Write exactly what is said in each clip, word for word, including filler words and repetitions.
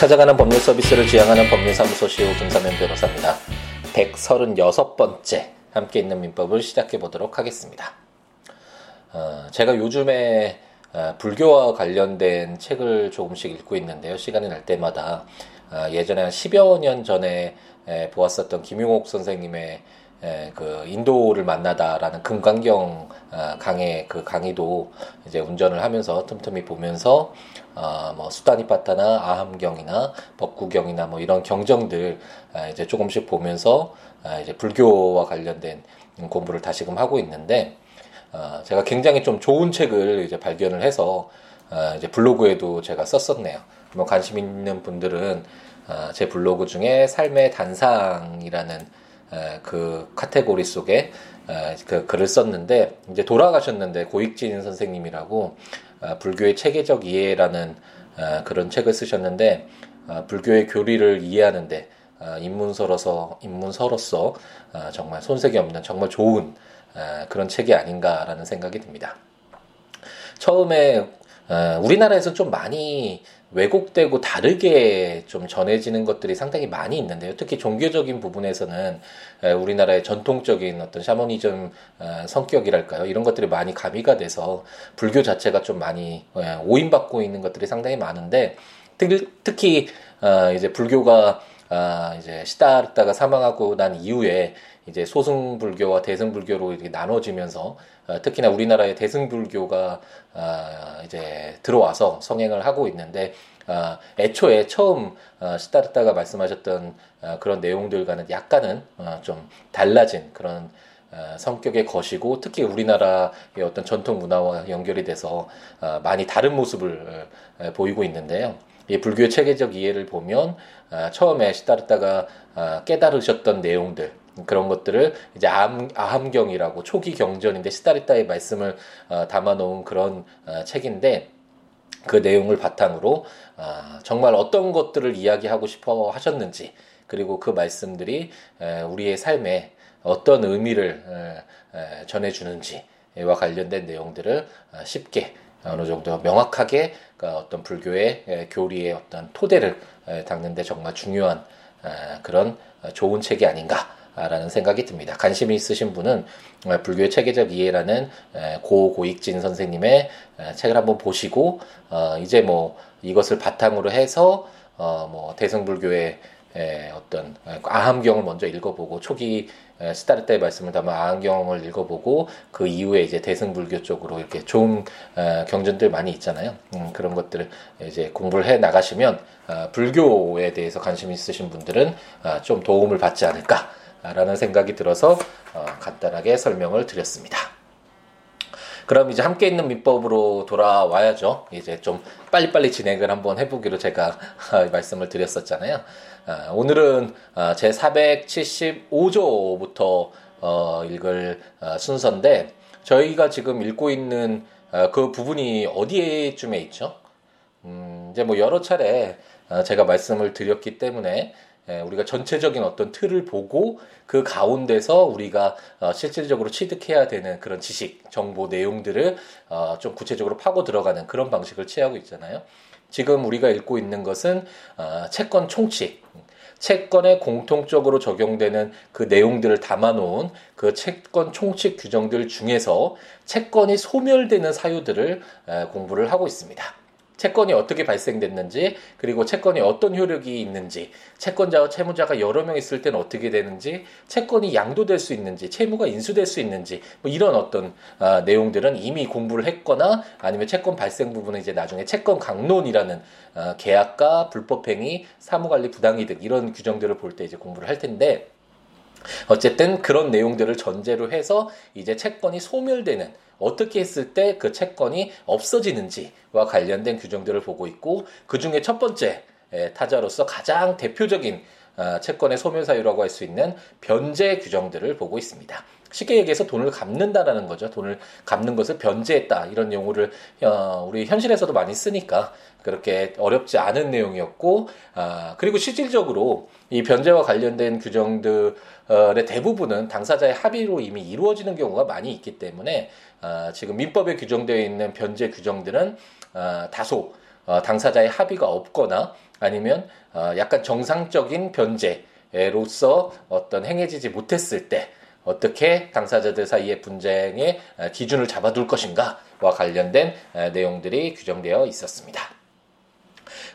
찾아가는 법률 서비스를 지향하는 법률사무소 씨이오 김사면 변호사입니다. 백삼십육 번째 함께 있는 민법을 시작해 보도록 하겠습니다. 어, 제가 요즘에 어, 불교와 관련된 책을 조금씩 읽고 있는데요. 시간이 날 때마다 어, 예전에 한 십여 년 전에 에, 보았었던 김용옥 선생님의 예, 그 인도를 만나다라는 금강경 어, 강의 그 강의도 이제 운전을 하면서 틈틈이 보면서 어, 뭐 수다니빠타나 아함경이나 법구경이나 뭐 이런 경전들 어, 이제 조금씩 보면서 어, 이제 불교와 관련된 공부를 다시금 하고 있는데 어, 제가 굉장히 좀 좋은 책을 이제 발견을 해서 어, 이제 블로그에도 제가 썼었네요. 뭐 관심 있는 분들은 어, 제 블로그 중에 삶의 단상이라는 그 카테고리 속에 그 글을 썼는데, 이제 돌아가셨는데 고익진 선생님이라고 불교의 체계적 이해라는 그런 책을 쓰셨는데, 불교의 교리를 이해하는데 입문서로서 입문서로서 정말 손색이 없는 정말 좋은 그런 책이 아닌가라는 생각이 듭니다. 처음에 우리나라에서 좀 많이 왜곡되고 다르게 좀 전해지는 것들이 상당히 많이 있는데요. 특히 종교적인 부분에서는 우리나라의 전통적인 어떤 샤머니즘 성격이랄까요? 이런 것들이 많이 가미가 돼서 불교 자체가 좀 많이 오인받고 있는 것들이 상당히 많은데, 특히 이제 불교가 이제 시다르타가 사망하고 난 이후에 이제 소승불교와 대승불교로 이렇게 나눠지면서, 특히나 우리나라의 대승불교가 이제 들어와서 성행을 하고 있는데, 애초에 처음 시다르타가 말씀하셨던 그런 내용들과는 약간은 좀 달라진 그런 성격의 것이고, 특히 우리나라의 어떤 전통 문화와 연결이 돼서 많이 다른 모습을 보이고 있는데요. 이 불교의 체계적 이해를 보면 처음에 시다르타가 깨달으셨던 내용들, 그런 것들을 이제 아함경이라고, 초기 경전인데 시다르타의 말씀을 어, 담아놓은 그런 어, 책인데, 그 내용을 바탕으로 어, 정말 어떤 것들을 이야기하고 싶어 하셨는지, 그리고 그 말씀들이 에, 우리의 삶에 어떤 의미를 에, 에, 전해주는지와 관련된 내용들을 어, 쉽게 어느 정도 명확하게 그러니까 어떤 불교의 에, 교리의 어떤 토대를 에, 닦는데 정말 중요한 에, 그런 좋은 책이 아닌가 라는 생각이 듭니다. 관심이 있으신 분은 불교의 체계적 이해라는 고 고익진 선생님의 책을 한번 보시고, 이제 뭐 이것을 바탕으로 해서 뭐 대승불교의 어떤 아함경을 먼저 읽어보고, 초기 시다르타의 말씀을 담아 아함경을 읽어보고, 그 이후에 이제 대승불교 쪽으로 이렇게 좋은 경전들 많이 있잖아요. 그런 것들을 이제 공부를 해 나가시면 불교에 대해서 관심 있으신 분들은 좀 도움을 받지 않을까 라는 생각이 들어서 어, 간단하게 설명을 드렸습니다. 그럼 이제 함께 있는 민법으로 돌아와야죠. 이제 좀 빨리빨리 진행을 한번 해보기로 제가 말씀을 드렸었잖아요. 어, 오늘은 어, 제 사백칠십오 조부터 어, 읽을 어, 순서인데, 저희가 지금 읽고 있는 어, 그 부분이 어디쯤에 있죠? 음, 이제 뭐 여러 차례 어, 제가 말씀을 드렸기 때문에 우리가 전체적인 어떤 틀을 보고, 그 가운데서 우리가 실질적으로 취득해야 되는 그런 지식, 정보, 내용들을 좀 구체적으로 파고 들어가는 그런 방식을 취하고 있잖아요. 지금 우리가 읽고 있는 것은 채권 총칙, 채권에 공통적으로 적용되는 그 내용들을 담아놓은 그 채권 총칙 규정들 중에서 채권이 소멸되는 사유들을 공부를 하고 있습니다. 채권이 어떻게 발생됐는지, 그리고 채권이 어떤 효력이 있는지, 채권자와 채무자가 여러 명 있을 때는 어떻게 되는지, 채권이 양도될 수 있는지, 채무가 인수될 수 있는지, 뭐 이런 어떤 아, 내용들은 이미 공부를 했거나, 아니면 채권 발생 부분은 이제 나중에 채권 강론이라는 아, 계약과 불법행위, 사무관리 부당이득 이런 규정들을 볼 때 이제 공부를 할 텐데, 어쨌든 그런 내용들을 전제로 해서 이제 채권이 소멸되는, 어떻게 했을 때 그 채권이 없어지는지와 관련된 규정들을 보고 있고, 그 중에 첫 번째 타자로서 가장 대표적인 채권의 소멸 사유라고 할 수 있는 변제 규정들을 보고 있습니다. 쉽게 얘기해서 돈을 갚는다라는 거죠. 돈을 갚는 것을 변제했다, 이런 용어를 우리 현실에서도 많이 쓰니까 그렇게 어렵지 않은 내용이었고, 그리고 실질적으로 이 변제와 관련된 규정들의 대부분은 당사자의 합의로 이미 이루어지는 경우가 많이 있기 때문에 지금 민법에 규정되어 있는 변제 규정들은 다소 어, 당사자의 합의가 없거나 아니면 어, 약간 정상적인 변제로서 어떤 행해지지 못했을 때 어떻게 당사자들 사이의 분쟁의 기준을 잡아둘 것인가와 관련된 내용들이 규정되어 있었습니다.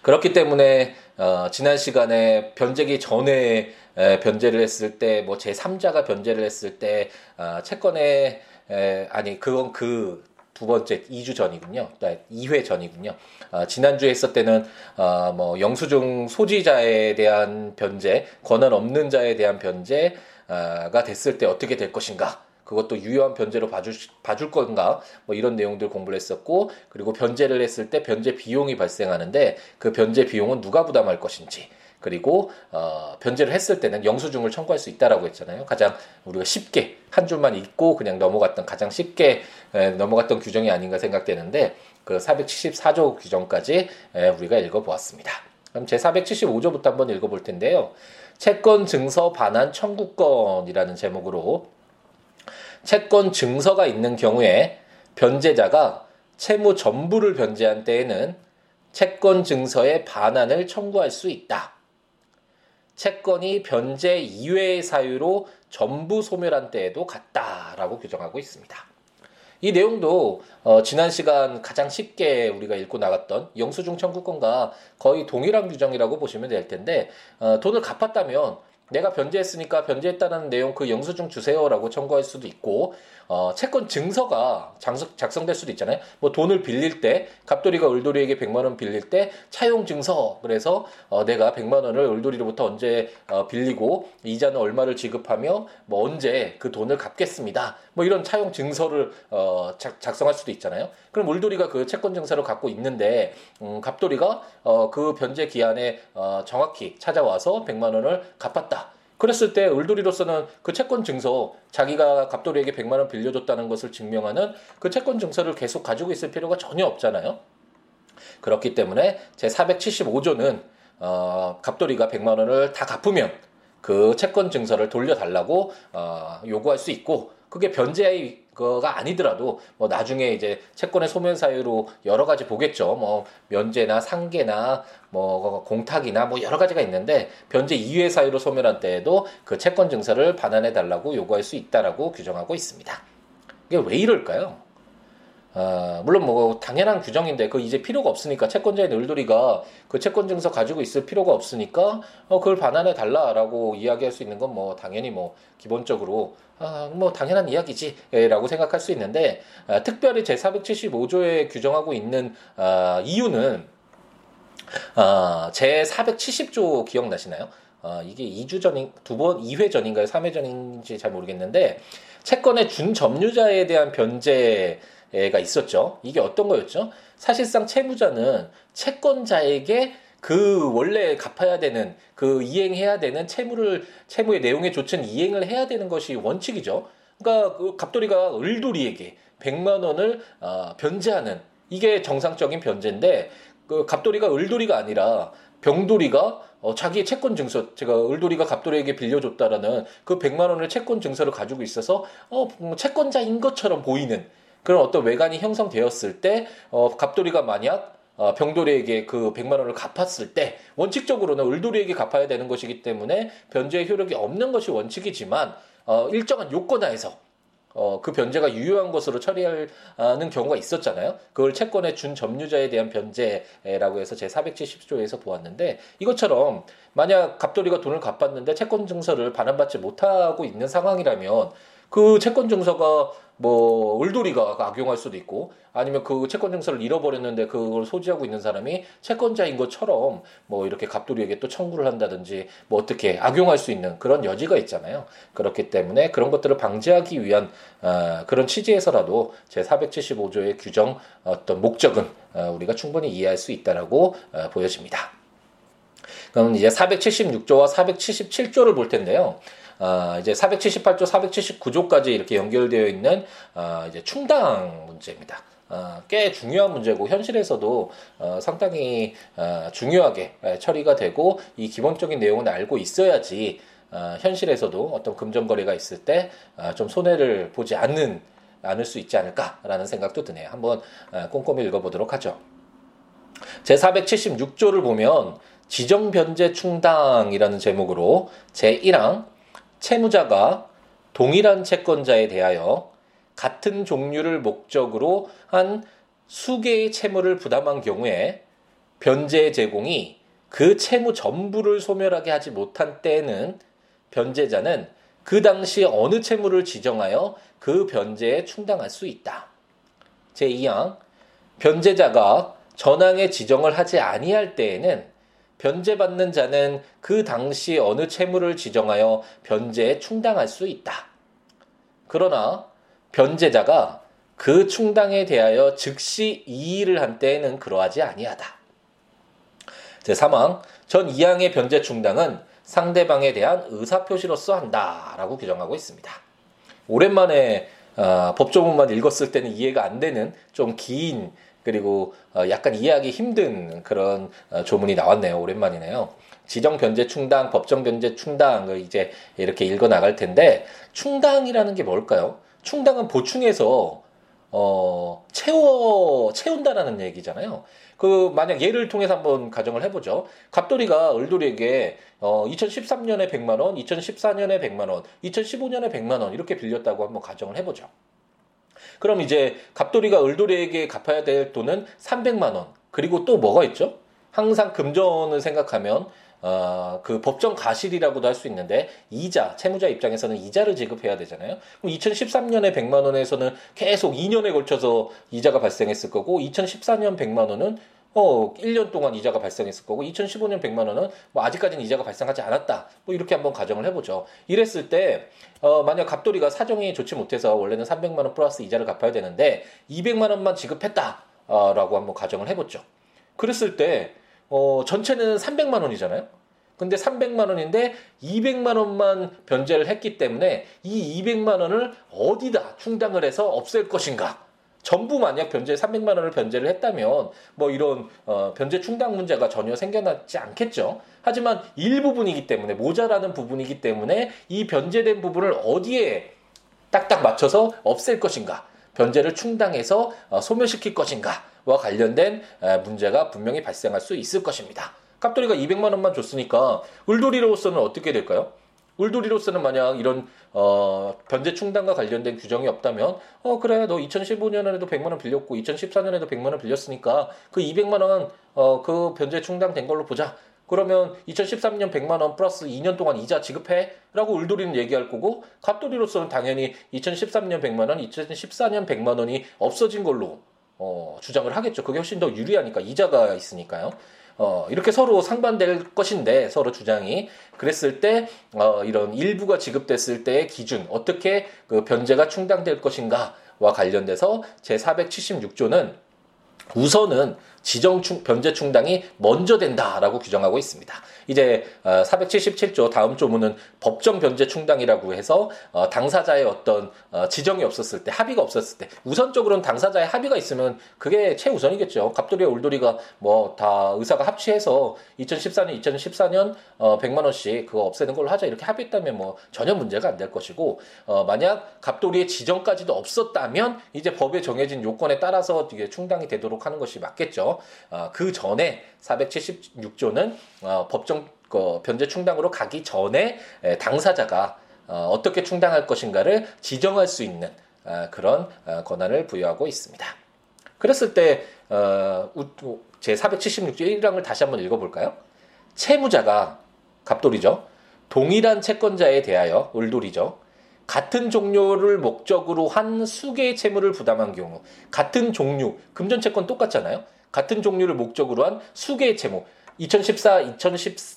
그렇기 때문에 어, 지난 시간에 변제기 전에 에, 변제를 했을 때, 뭐 제삼자가 변제를 했을 때 어, 채권의 에, 아니 그건 그 두 번째 이 주 전이군요. 이 회 전이군요. 어, 지난주에 했을 때는 어, 뭐 영수증 소지자에 대한 변제, 권한 없는 자에 대한 변제 가 됐을 때 어떻게 될 것인가, 그것도 유효한 변제로 봐줄, 봐줄 건가, 뭐 이런 내용들 공부를 했었고, 그리고 변제를 했을 때 변제 비용이 발생하는데 그 변제 비용은 누가 부담할 것인지, 그리고 어, 변제를 했을 때는 영수증을 청구할 수 있다라고 했잖아요. 가장 우리가 쉽게 한 줄만 읽고 그냥 넘어갔던, 가장 쉽게 에, 넘어갔던 규정이 아닌가 생각되는데, 그 사백칠십사 조 규정까지 에, 우리가 읽어보았습니다. 그럼 제 사백칠십오 조부터 한번 읽어볼 텐데요. 채권 증서 반환 청구권이라는 제목으로, 채권 증서가 있는 경우에 변제자가 채무 전부를 변제한 때에는 채권 증서의 반환을 청구할 수 있다. 채권이 변제 이외의 사유로 전부 소멸한 때에도 같다라고 규정하고 있습니다. 이 내용도 어, 지난 시간 가장 쉽게 우리가 읽고 나갔던 영수증 청구권과 거의 동일한 규정이라고 보시면 될 텐데, 어, 돈을 갚았다면 내가 변제했으니까 변제했다는 내용 그 영수증 주세요라고 청구할 수도 있고, 어, 채권 증서가 작성될 수도 있잖아요. 뭐 돈을 빌릴 때 갑돌이가 을돌이에게 백만 원 빌릴 때 차용 증서, 그래서 어, 내가 백만 원을 을돌이로부터 언제 어, 빌리고 이자는 얼마를 지급하며 뭐 언제 그 돈을 갚겠습니다, 뭐 이런 차용 증서를 어, 작성할 수도 있잖아요. 그럼 을돌이가 그 채권 증서를 갖고 있는데 음, 갑돌이가 어, 그 변제 기한에 어, 정확히 찾아와서 백만 원을 갚았다. 그랬을 때 을돌이로서는 그 채권 증서, 자기가 갑돌이에게 백만 원 빌려줬다는 것을 증명하는 그 채권 증서를 계속 가지고 있을 필요가 전혀 없잖아요. 그렇기 때문에 제사백칠십오 조는 어, 갑돌이가 백만 원을 다 갚으면 그 채권 증서를 돌려달라고 어, 요구할 수 있고, 그게 변제의 거가 아니더라도 뭐 나중에 이제 채권의 소멸 사유로 여러 가지 보겠죠. 뭐 면제나 상계나 뭐 공탁이나 뭐 여러 가지가 있는데, 변제 이외 사유로 소멸한 때에도 그 채권 증서를 반환해 달라고 요구할 수 있다라고 규정하고 있습니다. 이게 왜 이럴까요? 어, 물론 뭐 당연한 규정인데 그 이제 필요가 없으니까, 채권자인 을돌이가 그 채권 증서 가지고 있을 필요가 없으니까 어, 그걸 반환해 달라라고 이야기할 수 있는 건 뭐 당연히 뭐 기본적으로 아, 뭐 당연한 이야기지라고 생각할 수 있는데, 아, 특별히 제사백칠십오 조에 규정하고 있는 아, 이유는 아, 제사백칠십 조 기억나시나요? 아, 이게 이 주 전인, 두 번, 이 회 전인가요? 삼 회 전인지 잘 모르겠는데, 채권의 준점유자에 대한 변제가 있었죠. 이게 어떤 거였죠? 사실상 채무자는 채권자에게 그 원래 갚아야 되는, 그 이행해야 되는 채무를, 채무의 내용에 좇은 이행을 해야 되는 것이 원칙이죠. 그러니까 그 갑돌이가 을돌이에게 백만 원을 어, 변제하는, 이게 정상적인 변제인데, 그 갑돌이가 을돌이가 아니라 병돌이가 어, 자기의 채권 증서, 제가 을돌이가 갑돌이에게 빌려줬다라는 그 백만 원을 채권 증서를 가지고 있어서 어, 채권자인 것처럼 보이는 그런 어떤 외관이 형성되었을 때, 어, 갑돌이가 만약 어, 병돌이에게 그 백만 원을 갚았을 때, 원칙적으로는 을돌이에게 갚아야 되는 것이기 때문에 변제의 효력이 없는 것이 원칙이지만, 어, 일정한 요건하에서 어, 그 변제가 유효한 것으로 처리하는 경우가 있었잖아요. 그걸 채권의 준점유자에 대한 변제라고 해서 제사백칠십 조에서 보았는데, 이것처럼 만약 갑돌이가 돈을 갚았는데 채권 증서를 반환받지 못하고 있는 상황이라면 그 채권 증서가 뭐 을돌이가 악용할 수도 있고, 아니면 그 채권 증서를 잃어버렸는데 그걸 소지하고 있는 사람이 채권자인 것처럼 뭐 이렇게 갑돌이에게 또 청구를 한다든지 뭐 어떻게 악용할 수 있는 그런 여지가 있잖아요. 그렇기 때문에 그런 것들을 방지하기 위한 어, 그런 취지에서라도 제사백칠십오 조의 규정 어떤 목적은 어, 우리가 충분히 이해할 수 있다라고 어, 보여집니다. 그럼 이제 사백칠십육 조와 사백칠십칠 조를 볼 텐데요. 어, 이제 사백칠십팔 조, 사백칠십구 조까지 이렇게 연결되어 있는 어, 이제 충당 문제입니다. 어, 꽤 중요한 문제고, 현실에서도 어, 상당히 어, 중요하게 처리가 되고, 이 기본적인 내용은 알고 있어야지 어, 현실에서도 어떤 금전거래가 있을 때 좀 어, 손해를 보지 않는, 않을 수 있지 않을까라는 생각도 드네요. 한번 어, 꼼꼼히 읽어보도록 하죠. 제사백칠십육 조를 보면 지정변제 충당이라는 제목으로 제일 항 채무자가 동일한 채권자에 대하여 같은 종류를 목적으로 한 수개의 채무를 부담한 경우에 변제 제공이 그 채무 전부를 소멸하게 하지 못한 때에는 변제자는 그 당시 어느 채무를 지정하여 그 변제에 충당할 수 있다. 제이 항 변제자가 전항의 지정을 하지 아니할 때에는 변제받는 자는 그 당시 어느 채무를 지정하여 변제에 충당할 수 있다. 그러나 변제자가 그 충당에 대하여 즉시 이의를 한 때에는 그러하지 아니하다. 제삼 항 전 이 항의 변제 충당은 상대방에 대한 의사표시로서 한다라고 규정하고 있습니다. 오랜만에 어, 법조문만 읽었을 때는 이해가 안 되는 좀 긴 그리고 어, 약간 이해하기 힘든 그런 어, 조문이 나왔네요. 오랜만이네요. 지정변제 충당, 법정변제 충당을 이제 이렇게 읽어나갈 텐데 충당이라는 게 뭘까요? 충당은 보충해서 어, 채워, 채운다라는 얘기잖아요. 그, 만약 예를 통해서 한번 가정을 해보죠. 갑돌이가 을돌이에게, 어, 이천십삼 년에 백만 원, 이천십사 년에 백만 원, 이천십오 년에 백만 원, 이렇게 빌렸다고 한번 가정을 해보죠. 그럼 이제 갑돌이가 을돌이에게 갚아야 될 돈은 삼백만 원. 그리고 또 뭐가 있죠? 항상 금전을 생각하면, 어, 그 법정 가실이라고도 할 수 있는데, 이자, 채무자 입장에서는 이자를 지급해야 되잖아요. 그럼 이천십삼 년에 백만 원에서는 계속 이 년에 걸쳐서 이자가 발생했을 거고, 이천십사 년 백만 원은 어, 일 년 동안 이자가 발생했을 거고, 이천십오 년 백만 원은 뭐 아직까지는 이자가 발생하지 않았다. 뭐 이렇게 한번 가정을 해보죠. 이랬을 때, 어, 만약 갑돌이가 사정이 좋지 못해서 원래는 삼백만 원 플러스 이자를 갚아야 되는데, 이백만 원만 지급했다. 어, 라고 한번 가정을 해보죠. 그랬을 때, 어, 전체는 삼백만 원이잖아요. 근데 삼백만 원인데 이백만 원만 변제를 했기 때문에 이 이백만 원을 어디다 충당을 해서 없앨 것인가? 전부 만약 변제 삼백만 원을 변제를 했다면 뭐 이런 어, 변제 충당 문제가 전혀 생겨나지 않겠죠. 하지만 일부분이기 때문에 모자라는 부분이기 때문에 이 변제된 부분을 어디에 딱딱 맞춰서 없앨 것인가? 변제를 충당해서 어, 소멸시킬 것인가? 와 관련된 문제가 분명히 발생할 수 있을 것입니다. 갑돌이가 이백만 원만 줬으니까 을돌이로서는 어떻게 될까요? 을돌이로서는 만약 이런 어, 변제 충당과 관련된 규정이 없다면 어 그래 너 이천십오 년에도 백만 원 빌렸고 이천십사 년에도 백만 원 빌렸으니까 그 이백만 원 어, 그 변제 충당된 걸로 보자. 그러면 이천십삼 년 백만 원 플러스 이 년 동안 이자 지급해 라고 을돌이는 얘기할 거고 갑돌이로서는 당연히 이천십삼 년 백만 원, 이천십사 년 백만 원이 없어진 걸로 어, 주장을 하겠죠. 그게 훨씬 더 유리하니까, 이자가 있으니까요. 어, 이렇게 서로 상반될 것인데, 서로 주장이. 그랬을 때, 어, 이런 일부가 지급됐을 때의 기준, 어떻게 그 변제가 충당될 것인가와 관련돼서 제사백칠십육 조는 우선은 지정 충, 변제 충당이 먼저 된다라고 규정하고 있습니다. 이제 사백칠십칠 조 다음 조문은 법정 변제 충당이라고 해서 당사자의 어떤 지정이 없었을 때, 합의가 없었을 때, 우선적으로는 당사자의 합의가 있으면 그게 최우선이겠죠. 갑돌이와 울돌이가 뭐 다 의사가 합치해서 이천십사 년, 이천십사 년 백만 원씩 그거 없애는 걸로 하자 이렇게 합의했다면 뭐 전혀 문제가 안 될 것이고 만약 갑돌이의 지정까지도 없었다면 이제 법에 정해진 요건에 따라서 이게 충당이 되도록 하는 것이 맞겠죠. 어, 그 전에 사백칠십육 조는 어, 법정 어, 변제 충당으로 가기 전에 에, 당사자가 어, 어떻게 충당할 것인가를 지정할 수 있는 어, 그런 어, 권한을 부여하고 있습니다. 그랬을 때 어, 제사백칠십육 조 일 항을 다시 한번 읽어볼까요? 채무자가 갑돌이죠. 동일한 채권자에 대하여 을돌이죠. 같은 종류를 목적으로 한 수개의 채무를 부담한 경우 같은 종류, 금전채권 똑같잖아요. 같은 종류를 목적으로 한 수개의 채무 이천십사,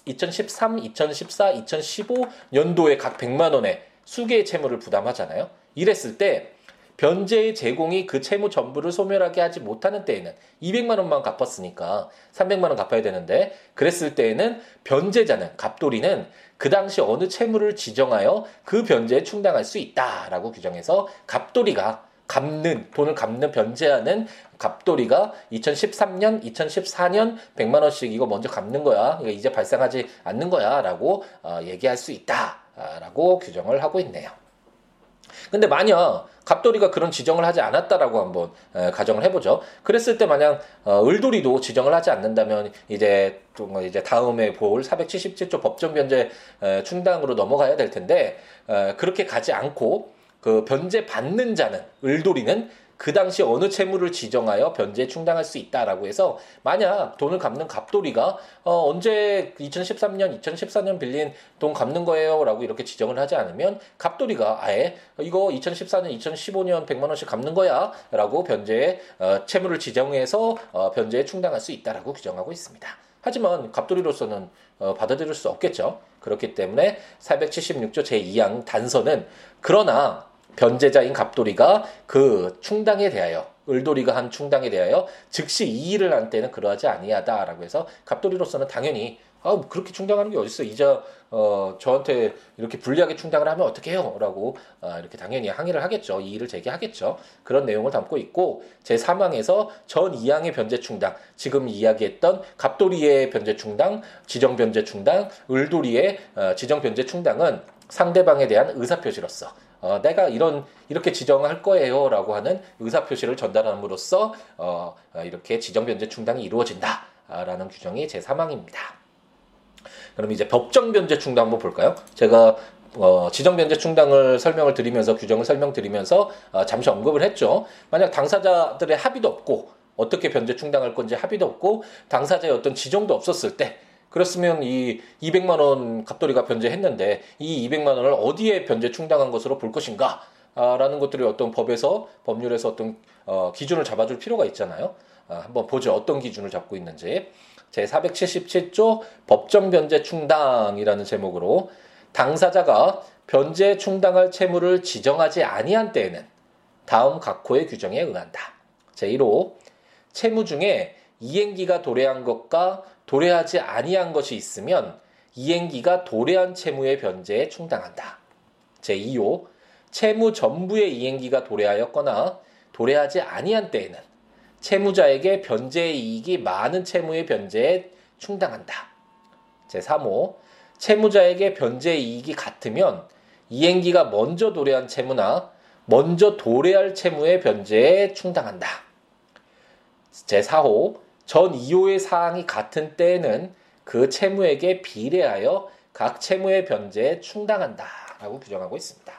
이천십삼, 이천십사, 이천십오 연도에 각 백만 원의 수개의 채무를 부담하잖아요. 이랬을 때 변제의 제공이 그 채무 전부를 소멸하게 하지 못하는 때에는 이백만 원만 갚았으니까 삼백만 원 갚아야 되는데 그랬을 때에는 변제자는, 갑돌이는 그 당시 어느 채무를 지정하여 그 변제에 충당할 수 있다라고 규정해서 갑돌이가 갚는, 돈을 갚는, 변제하는 갑돌이가 이천십삼 년, 이천십사 년 백만 원씩 이거 먼저 갚는 거야. 그러니까 이제 발생하지 않는 거야. 라고 어, 얘기할 수 있다. 라고 규정을 하고 있네요. 근데 만약 갑돌이가 그런 지정을 하지 않았다라고 한번 에, 가정을 해보죠. 그랬을 때 만약 어, 을돌이도 지정을 하지 않는다면 이제 또 이제 다음에 볼 사백칠십칠 조 법정 변제 에, 충당으로 넘어가야 될 텐데 에, 그렇게 가지 않고 그 변제 받는 자는 을돌이는 그 당시 어느 채무를 지정하여 변제 충당할 수 있다라고 해서 만약 돈을 갚는 갑돌이가 어 언제 이천십삼 년, 이천십사 년 빌린 돈 갚는 거예요 라고 이렇게 지정을 하지 않으면 갑돌이가 아예 이거 이천십사 년, 이천십오 년 백만 원씩 갚는 거야 라고 변제에 어, 채무를 지정해서 어, 변제에 충당할 수 있다라고 규정하고 있습니다. 하지만 갑돌이로서는 어, 받아들일 수 없겠죠. 그렇기 때문에 사백칠십육 조 제이 항 단서는 그러나 변제자인 갑돌이가 그 충당에 대하여 을돌이가 한 충당에 대하여 즉시 이의를 한 때는 그러하지 아니하다라고 해서 갑돌이로서는 당연히 아 그렇게 충당하는 게 어딨어 이자 어 저한테 이렇게 불리하게 충당을 하면 어떻게 해요 라고 어, 이렇게 당연히 항의를 하겠죠. 이의를 제기하겠죠. 그런 내용을 담고 있고 제삼 항에서 전 이 항의 변제 충당 지금 이야기했던 갑돌이의 변제 충당 지정 변제 충당 을돌이의 어, 지정 변제 충당은 상대방에 대한 의사표시로서 어, 내가 이런, 이렇게 지정할 거예요. 라고 하는 의사표시를 전달함으로써, 어, 이렇게 지정변제 충당이 이루어진다. 라는 규정이 제삼 항입니다. 그럼 이제 법정변제 충당 한번 볼까요? 제가, 어, 지정변제 충당을 설명을 드리면서, 규정을 설명드리면서, 어, 잠시 언급을 했죠. 만약 당사자들의 합의도 없고, 어떻게 변제 충당할 건지 합의도 없고, 당사자의 어떤 지정도 없었을 때, 그렇으면 이 이백만 원 갑돌이가 변제했는데 이 이백만 원을 어디에 변제 충당한 것으로 볼 것인가? 라는 것들이 어떤 법에서, 법률에서 어떤 어, 기준을 잡아줄 필요가 있잖아요. 아, 한번 보죠. 어떤 기준을 잡고 있는지. 제사백칠십칠 조 법정변제충당이라는 제목으로 당사자가 변제 충당할 채무를 지정하지 아니한 때에는 다음 각호의 규정에 의한다. 제일 호 채무 중에 이행기가 도래한 것과 도래하지 아니한 것이 있으면 이행기가 도래한 채무의 변제에 충당한다. 제이 호 채무 전부의 이행기가 도래하였거나 도래하지 아니한 때에는 채무자에게 변제의 이익이 많은 채무의 변제에 충당한다. 제삼 호 채무자에게 변제의 이익이 같으면 이행기가 먼저 도래한 채무나 먼저 도래할 채무의 변제에 충당한다. 제사 호 전 이 호의 사항이 같은 때에는 그 채무에게 비례하여 각 채무의 변제에 충당한다 라고 규정하고 있습니다.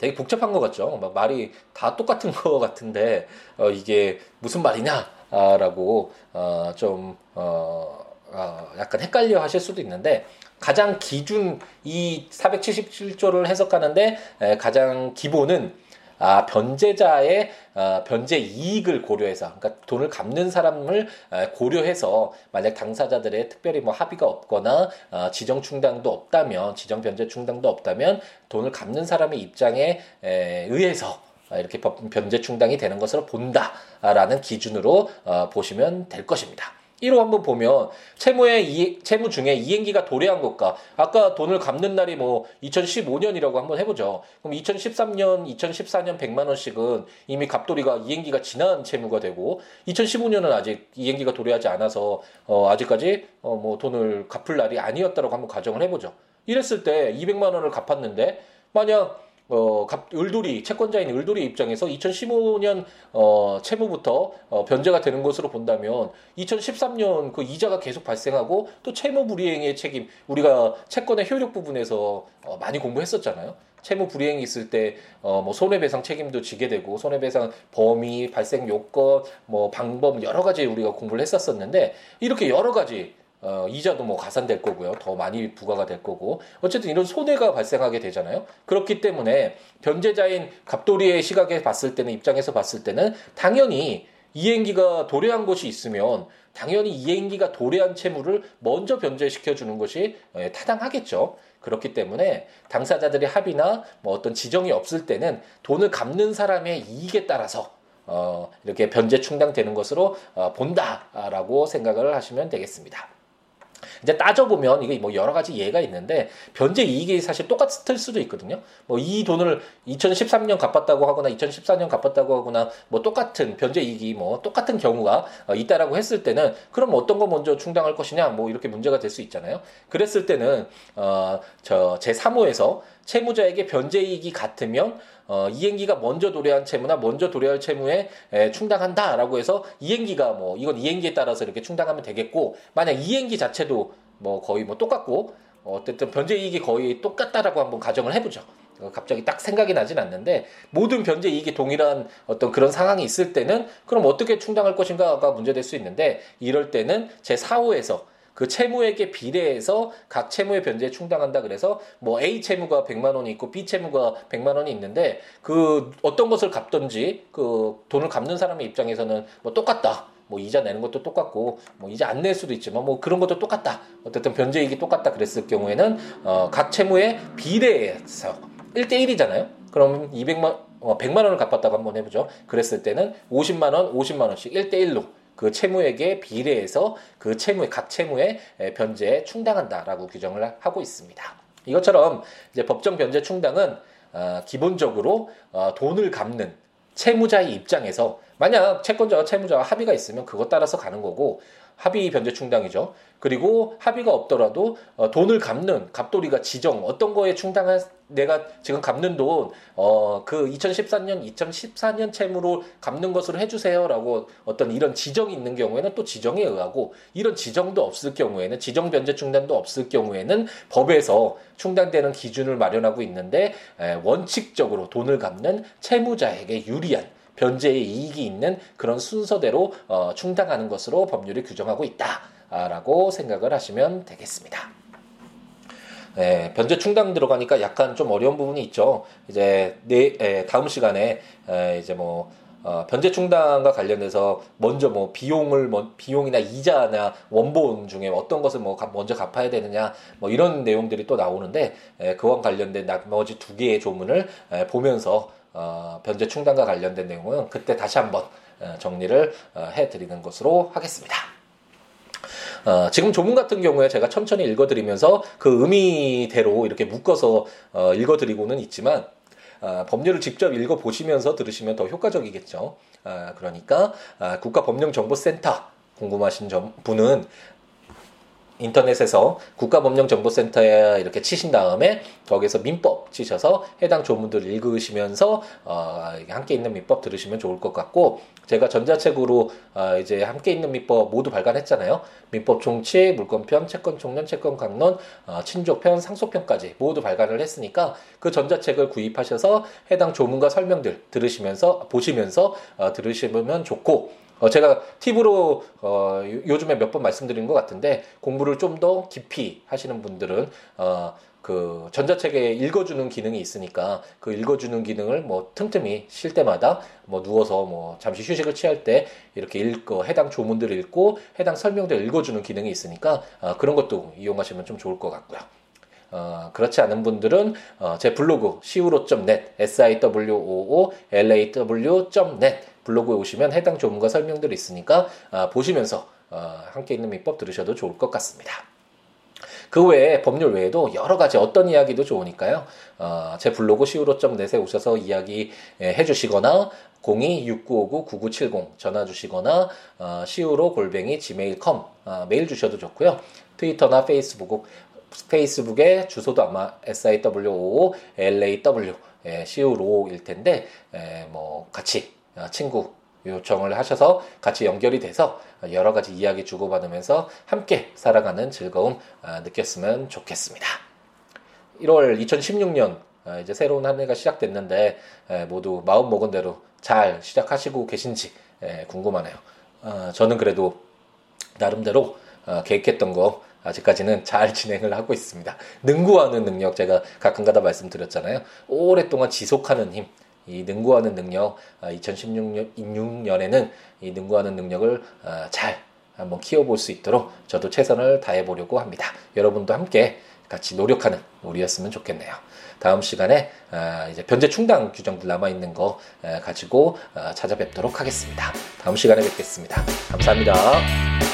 되게 복잡한 것 같죠? 막 말이 다 똑같은 것 같은데 어, 이게 무슨 말이냐 아, 라고 어, 좀 어, 어, 약간 헷갈려 하실 수도 있는데 가장 기준 이 사백칠십칠 조를 해석하는데 에, 가장 기본은 아, 변제자의 어, 변제 이익을 고려해서, 그러니까 돈을 갚는 사람을 에, 고려해서 만약 당사자들의 특별히 뭐 합의가 없거나 어, 지정 충당도 없다면, 지정 변제 충당도 없다면 돈을 갚는 사람의 입장에 에, 의해서 어, 이렇게 변제 충당이 되는 것으로 본다라는 기준으로 어, 보시면 될 것입니다. 일 호 한번 보면 채무의 이, 채무 중에 이행기가 도래한 것과 아까 돈을 갚는 날이 뭐 이천십오 년이라고 한번 해보죠. 그럼 이천십삼 년, 이천십사 년 백만 원씩은 이미 갑돌이가 이행기가 지난 채무가 되고 이천십오 년은 아직 이행기가 도래하지 않아서 어, 아직까지 어, 뭐 돈을 갚을 날이 아니었다라고 한번 가정을 해보죠. 이랬을 때 이백만 원을 갚았는데 만약 어, 갑, 을돌이, 채권자인 을돌이 입장에서 이천십오 년, 어, 채무부터, 어, 변제가 되는 것으로 본다면, 이천십삼 년 그 이자가 계속 발생하고, 또 채무 불이행의 책임, 우리가 채권의 효력 부분에서, 어, 많이 공부했었잖아요. 채무 불이행이 있을 때, 어, 뭐, 손해배상 책임도 지게 되고, 손해배상 범위, 발생 요건, 뭐, 방법, 여러 가지 우리가 공부를 했었었는데, 이렇게 여러 가지, 어, 이자도 뭐 가산될 거고요. 더 많이 부과가 될 거고. 어쨌든 이런 손해가 발생하게 되잖아요. 그렇기 때문에 변제자인 갑돌이의 시각에 봤을 때는, 입장에서 봤을 때는 당연히 이행기가 도래한 것이 있으면 당연히 이행기가 도래한 채무를 먼저 변제시켜주는 것이 타당하겠죠. 그렇기 때문에 당사자들의 합의나 뭐 어떤 지정이 없을 때는 돈을 갚는 사람의 이익에 따라서 어, 이렇게 변제 충당되는 것으로 어, 본다라고 생각을 하시면 되겠습니다. 이제 따져보면 이게 뭐 여러 가지 예가 있는데 변제 이익이 사실 똑같을 수도 있거든요. 뭐 이 돈을 이천십삼 년 갚았다고 하거나 이천십사 년 갚았다고 하거나 뭐 똑같은 변제 이익이 뭐 똑같은 경우가 있다라고 했을 때는 그럼 어떤 거 먼저 충당할 것이냐 뭐 이렇게 문제가 될 수 있잖아요. 그랬을 때는 어 저 제삼 호에서 채무자에게 변제이익이 같으면 어, 이행기가 먼저 도래한 채무나 먼저 도래할 채무에 에, 충당한다라고 해서 이행기가 뭐 이건 이행기에 따라서 이렇게 충당하면 되겠고, 만약 이행기 자체도 뭐 거의 뭐 똑같고 어쨌든 변제이익이 거의 똑같다라고 한번 가정을 해보죠. 갑자기 딱 생각이 나진 않는데, 모든 변제이익이 동일한 어떤 그런 상황이 있을 때는 그럼 어떻게 충당할 것인가가 문제될 수 있는데, 이럴 때는 제사 호에서 그 채무액에 비례해서 각 채무의 변제에 충당한다. 그래서 뭐 A 채무가 백만 원이 있고 B 채무가 백만 원이 있는데 그 어떤 것을 갚든지 그 돈을 갚는 사람의 입장에서는 뭐 똑같다. 뭐 이자 내는 것도 똑같고 뭐 이자 안 낼 수도 있지만 뭐 그런 것도 똑같다. 어쨌든 변제이익이 똑같다. 그랬을 경우에는 어 각 채무에 비례해서 일 대 일이잖아요. 그럼 이백만 어 백만 원을 갚았다고 한번 해 보죠. 그랬을 때는 오십만 원, 오십만 원씩 일 대 일로 그 채무액에 비례해서 그 채무의 각 채무의 변제에 충당한다라고 규정을 하고 있습니다. 이것처럼 이제 법정 변제 충당은 어, 기본적으로 어, 돈을 갚는 채무자의 입장에서 만약 채권자와 채무자와 합의가 있으면 그것 따라서 가는 거고, 합의 변제 충당이죠. 그리고 합의가 없더라도 어, 돈을 갚는 갑돌이가 지정 어떤 거에 충당할, 내가 지금 갚는 돈 어, 그 이천십사 년 채무로 갚는 것으로 해주세요라고 어떤 이런 지정이 있는 경우에는 또 지정에 의하고, 이런 지정도 없을 경우에는 지정 변제 충당도 없을 경우에는 법에서 충당되는 기준을 마련하고 있는데, 에, 원칙적으로 돈을 갚는 채무자에게 유리한 변제의 이익이 있는 그런 순서대로 어, 충당하는 것으로 법률이 규정하고 있다라고 생각을 하시면 되겠습니다. 네, 변제 충당 들어가니까 약간 좀 어려운 부분이 있죠. 이제 네, 에, 다음 시간에 에, 이제 뭐 어, 변제 충당과 관련해서 먼저 뭐 비용을 뭐, 비용이나 이자나 원본 중에 어떤 것을 뭐 먼저 갚아야 되느냐 뭐 이런 내용들이 또 나오는데, 에, 그와 관련된 나머지 두 개의 조문을 에, 보면서 어, 변제 충당과 관련된 내용은 그때 다시 한번 정리를 해드리는 것으로 하겠습니다. 어, 지금 조문 같은 경우에 제가 천천히 읽어드리면서 그 의미대로 이렇게 묶어서 어, 읽어드리고는 있지만, 어, 법률을 직접 읽어보시면서 들으시면 더 효과적이겠죠. 어, 그러니까 어, 국가법령정보센터 궁금하신 점, 분은 인터넷에서 국가법령정보센터에 이렇게 치신 다음에 거기에서 민법 치셔서 해당 조문들을 읽으시면서 어, 함께 있는 민법 들으시면 좋을 것 같고, 제가 전자책으로 어, 이제 함께 있는 민법 모두 발간했잖아요. 민법 총칙, 물권편, 채권 총론, 채권 강론, 어, 친족편, 상속편까지 모두 발간을 했으니까 그 전자책을 구입하셔서 해당 조문과 설명들 들으시면서 보시면서 어, 들으시면 좋고, 어, 제가 팁으로 어, 요즘에 몇 번 말씀드린 것 같은데, 공부를 좀 더 깊이 하시는 분들은 어, 그 전자책에 읽어주는 기능이 있으니까 그 읽어주는 기능을 뭐 틈틈이 쉴 때마다 뭐 누워서 뭐 잠시 휴식을 취할 때 이렇게 읽고 해당 조문들을 읽고 해당 설명들을 읽어주는 기능이 있으니까 어, 그런 것도 이용하시면 좀 좋을 것 같고요. 어, 그렇지 않은 분들은 어, 제 블로그 시우로 닷 넷 시우로 닷 넷 블로그에 오시면 해당 조문과 설명들이 있으니까 아, 보시면서 어, 함께 있는 민법 들으셔도 좋을 것 같습니다. 그 외에 법률 외에도 여러 가지 어떤 이야기도 좋으니까요. 어, 제 블로그 시우로 닷 넷에 오셔서 이야기 예, 해주시거나 공이 육구오구 구구칠공 전화 주시거나 어, 시우로 골뱅이 지메일 닷 컴 어, 메일 주셔도 좋고요. 트위터나 페이스북, 페이스북에 주소도 아마 시우로 닷 넷 예, 시우로일 텐데 예, 뭐 같이 친구 요청을 하셔서 같이 연결이 돼서 여러 가지 이야기 주고받으면서 함께 살아가는 즐거움 느꼈으면 좋겠습니다. 일월 이천십육 년 이제 새로운 한 해가 시작됐는데 모두 마음먹은 대로 잘 시작하시고 계신지 궁금하네요. 저는 그래도 나름대로 계획했던 거 아직까지는 잘 진행을 하고 있습니다. 능구하는 능력, 제가 가끔가다 말씀드렸잖아요. 오랫동안 지속하는 힘, 이 능구하는 능력, 이천십육 년에는 이 능구하는 능력을 잘 한번 키워볼 수 있도록 저도 최선을 다해보려고 합니다. 여러분도 함께 같이 노력하는 우리였으면 좋겠네요. 다음 시간에 이제 변제 충당 규정들 남아있는 거 가지고 찾아뵙도록 하겠습니다. 다음 시간에 뵙겠습니다. 감사합니다.